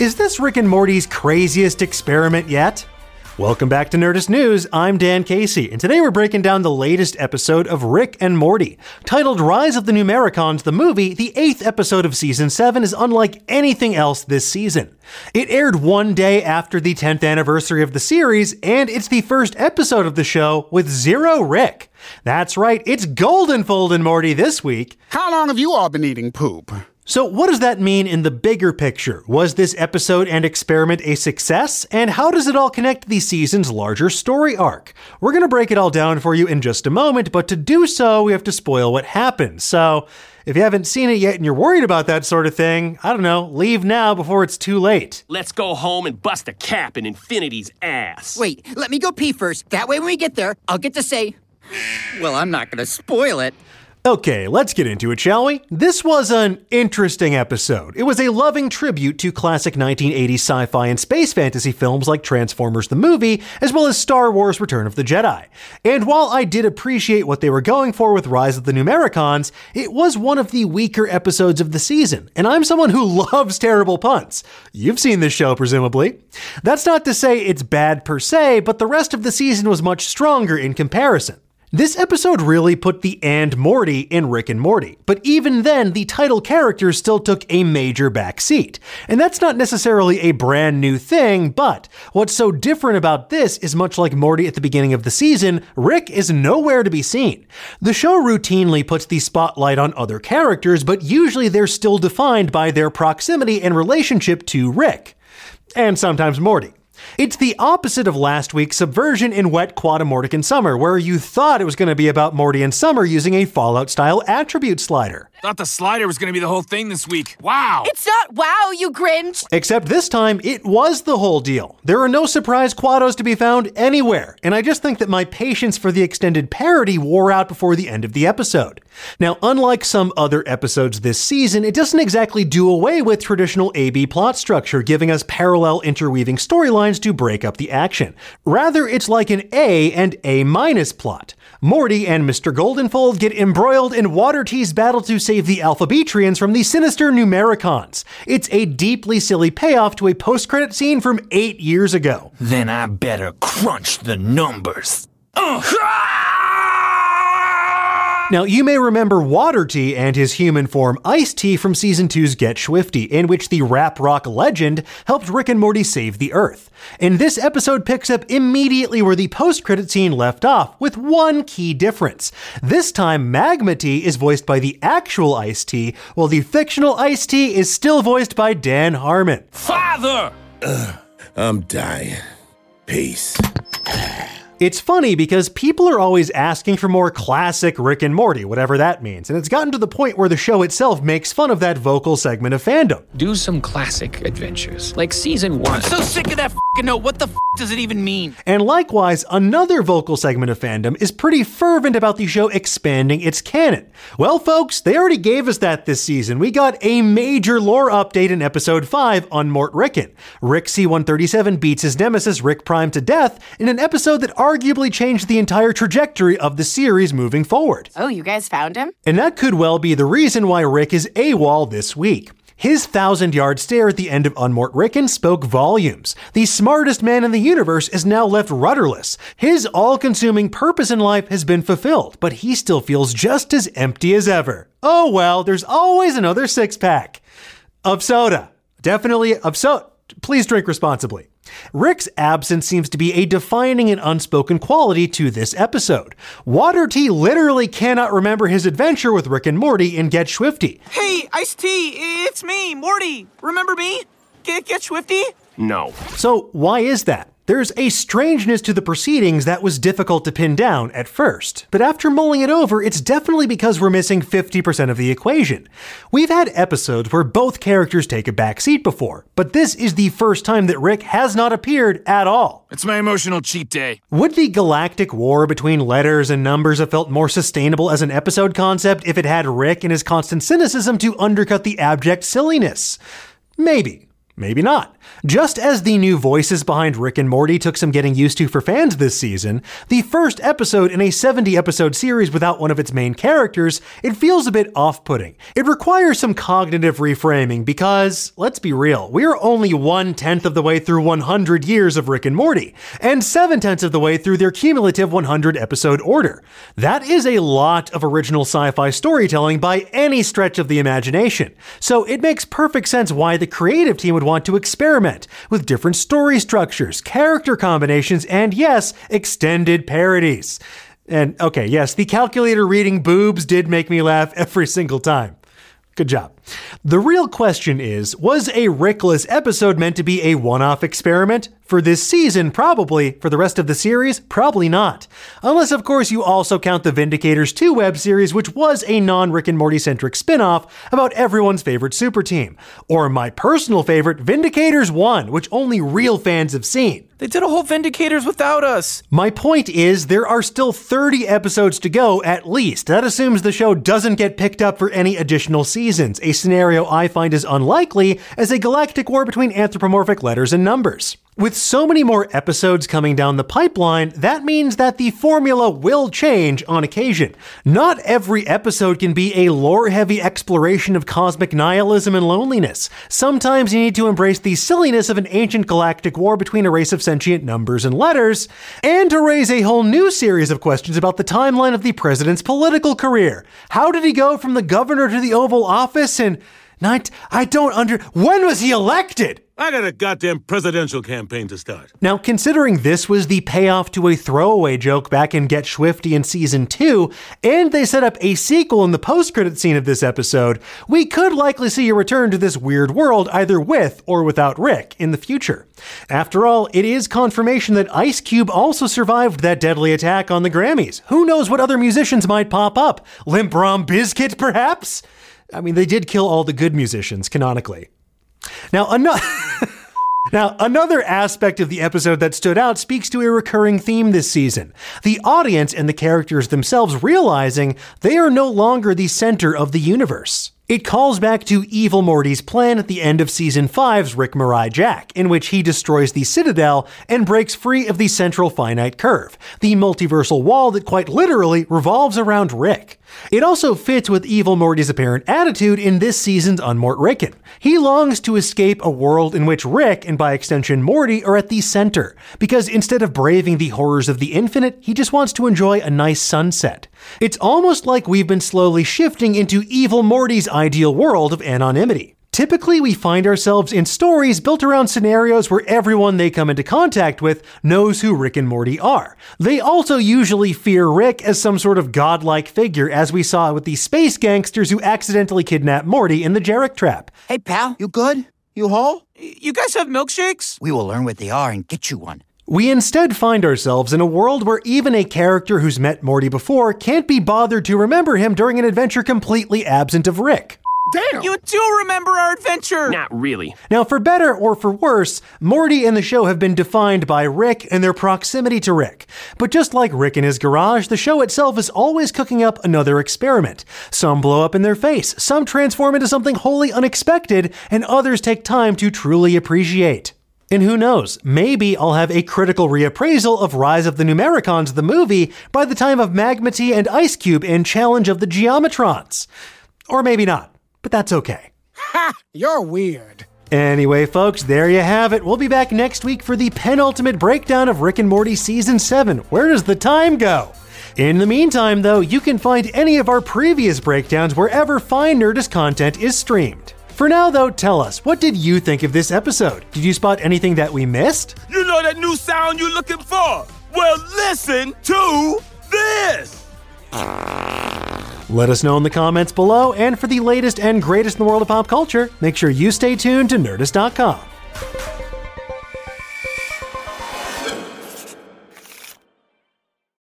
Is this Rick and Morty's craziest experiment yet? Welcome back to Nerdist News. I'm Dan Casey, and today we're breaking down the latest episode of Rick and Morty. Titled Rise of the Numericons: The Movie, the 8th episode of Season 7 is unlike anything else this season. It aired one day after the 10th anniversary of the series, and it's the first episode of the show with zero Rick. That's right, it's Goldenfold and Morty this week. How long have you all been eating poop? So what does that mean in the bigger picture? Was this episode and experiment a success? And how does it all connect to the season's larger story arc? We're going to break it all down for you in just a moment, but to do so, we have to spoil what happened. So if you haven't seen it yet and you're worried about that sort of thing, I don't know, leave now before it's too late. Let's go home and bust a cap in Infinity's ass. Wait, let me go pee first. That way when we get there, I'll get to say, well, I'm not going to spoil it. Okay, let's get into it, shall we? This was an interesting episode. It was a loving tribute to classic 1980s sci-fi and space fantasy films like Transformers the Movie, as well as Star Wars Return of the Jedi. And while I did appreciate what they were going for with Rise of the Numericons, it was one of the weaker episodes of the season, and I'm someone who loves terrible puns. You've seen this show, presumably. That's not to say it's bad per se, but the rest of the season was much stronger in comparison. This episode really put the and Morty in Rick and Morty, but even then, the title character still took a major backseat. And that's not necessarily a brand new thing, but what's so different about this is much like Morty at the beginning of the season, Rick is nowhere to be seen. The show routinely puts the spotlight on other characters, but usually they're still defined by their proximity and relationship to Rick, and sometimes Morty. It's the opposite of last week's subversion in Wet Quadra Morty Summer, where you thought it was going to be about Morty and Summer using a Fallout-style attribute slider. Thought the slider was going to be the whole thing this week. Wow! It's not wow, you Grinch! Except this time, it was the whole deal. There are no surprise Quadros to be found anywhere, and I just think that my patience for the extended parody wore out before the end of the episode. Now, unlike some other episodes this season, it doesn't exactly do away with traditional A-B plot structure, giving us parallel interweaving storylines to break up the action. Rather, it's like an A and A- plot. Morty and Mr. Goldenfold get embroiled in Water-T's battle to save the Alphabetrians from the sinister Numbericons. It's a deeply silly payoff to a post-credit scene from 8 years ago. Then I better crunch the numbers. Now, you may remember Water-T and his human form Ice-T from Season 2's Get Schwifty, in which the rap rock legend helped Rick and Morty save the Earth. And this episode picks up immediately where the post-credit scene left off, with one key difference. This time, Magma-T is voiced by the actual Ice-T, while the fictional Ice-T is still voiced by Dan Harmon. Father! I'm dying. Peace. It's funny because people are always asking for more classic Rick and Morty, whatever that means, and it's gotten to the point where the show itself makes fun of that vocal segment of fandom. Do some classic adventures, like season 1. I'm so sick of that f***ing note, what the f*** does it even mean? And likewise, another vocal segment of fandom is pretty fervent about the show expanding its canon. Well, folks, they already gave us that this season. We got a major lore update in Episode 5, Unmortricken. Rick C-137 beats his nemesis Rick Prime to death in an episode that arguably changed the entire trajectory of the series moving forward. Oh, you guys found him? And that could well be the reason why Rick is AWOL this week. His 1,000-yard stare at the end of Unmortricken spoke volumes. The smartest man in the universe is now left rudderless. His all-consuming purpose in life has been fulfilled, but he still feels just as empty as ever. Oh well, there's always another six-pack. Of soda. Definitely of soda. Please drink responsibly. Rick's absence seems to be a defining and unspoken quality to this episode. Water-T literally cannot remember his adventure with Rick and Morty in Get Schwifty. Hey, Ice-T, it's me, Morty. Remember me? Get Schwifty? No. So why is that? There's a strangeness to the proceedings that was difficult to pin down at first. But after mulling it over, it's definitely because we're missing 50% of the equation. We've had episodes where both characters take a backseat before, but this is the first time that Rick has not appeared at all. It's my emotional cheat day. Would the galactic war between letters and numbers have felt more sustainable as an episode concept if it had Rick and his constant cynicism to undercut the abject silliness? Maybe. Maybe not. Just as the new voices behind Rick and Morty took some getting used to for fans this season, the first episode in a 70-episode series without one of its main characters, it feels a bit off-putting. It requires some cognitive reframing because, let's be real, we're only 1/10 of the way through 100 years of Rick and Morty, and 7/10 of the way through their cumulative 100-episode order. That is a lot of original sci-fi storytelling by any stretch of the imagination, so it makes perfect sense why the creative team would want to experiment with different story structures, character combinations, and yes, extended parodies. And okay, yes, the calculator reading boobs did make me laugh every single time. Good job. The real question is, was a Rickless episode meant to be a one-off experiment? For this season, probably. For the rest of the series, probably not. Unless, of course, you also count the Vindicators 2 web series, which was a non-Rick and Morty-centric spin-off about everyone's favorite super team. Or my personal favorite, Vindicators 1, which only real fans have seen. They did a whole Vindicators without us! My point is, there are still 30 episodes to go, at least. That assumes the show doesn't get picked up for any additional seasons, a scenario I find is unlikely as a galactic war between anthropomorphic letters and numbers. With so many more episodes coming down the pipeline, that means that the formula will change on occasion. Not every episode can be a lore-heavy exploration of cosmic nihilism and loneliness. Sometimes you need to embrace the silliness of an ancient galactic war between a race of sentient numbers and letters, and to raise a whole new series of questions about the timeline of the president's political career. How did he go from the governor to the Oval Office and... when was he elected? I got a goddamn presidential campaign to start. Now, considering this was the payoff to a throwaway joke back in Get Schwifty in Season 2, and they set up a sequel in the post-credit scene of this episode, we could likely see a return to this weird world either with or without Rick in the future. After all, it is confirmation that Ice Cube also survived that deadly attack on the Grammys. Who knows what other musicians might pop up? Limp Rom Bizkit, perhaps? I mean, they did kill all the good musicians, canonically. Now, another aspect of the episode that stood out speaks to a recurring theme this season. The audience and the characters themselves realizing they are no longer the center of the universe. It calls back to Evil Morty's plan at the end of Season 5's Rick Mariah Jack, in which he destroys the Citadel and breaks free of the central finite curve, the multiversal wall that quite literally revolves around Rick. It also fits with Evil Morty's apparent attitude in this season's Unmortricken. He longs to escape a world in which Rick, and by extension Morty, are at the center, because instead of braving the horrors of the infinite, he just wants to enjoy a nice sunset. It's almost like we've been slowly shifting into Evil Morty's ideal world of anonymity. Typically, we find ourselves in stories built around scenarios where everyone they come into contact with knows who Rick and Morty are. They also usually fear Rick as some sort of godlike figure, as we saw with the space gangsters who accidentally kidnapped Morty in the Jarek trap. Hey pal, you good? You whole? You guys have milkshakes? We will learn what they are and get you one. We instead find ourselves in a world where even a character who's met Morty before can't be bothered to remember him during an adventure completely absent of Rick. Damn! You do remember our adventure! Not really. Now, for better or for worse, Morty and the show have been defined by Rick and their proximity to Rick. But just like Rick in his garage, the show itself is always cooking up another experiment. Some blow up in their face, some transform into something wholly unexpected, and others take time to truly appreciate. And who knows, maybe I'll have a critical reappraisal of Rise of the Numericons, the movie, by the time of Magma-T and Ice Cube in Challenge of the Geometrons. Or maybe not, but that's okay. Ha! You're weird. Anyway, folks, there you have it. We'll be back next week for the penultimate breakdown of Rick and Morty Season 7. Where does the time go? In the meantime, though, you can find any of our previous breakdowns wherever fine Nerdist content is streamed. For now, though, tell us, what did you think of this episode? Did you spot anything that we missed? You know that new sound you're looking for? Well, listen to this! Let us know in the comments below, and for the latest and greatest in the world of pop culture, make sure you stay tuned to Nerdist.com.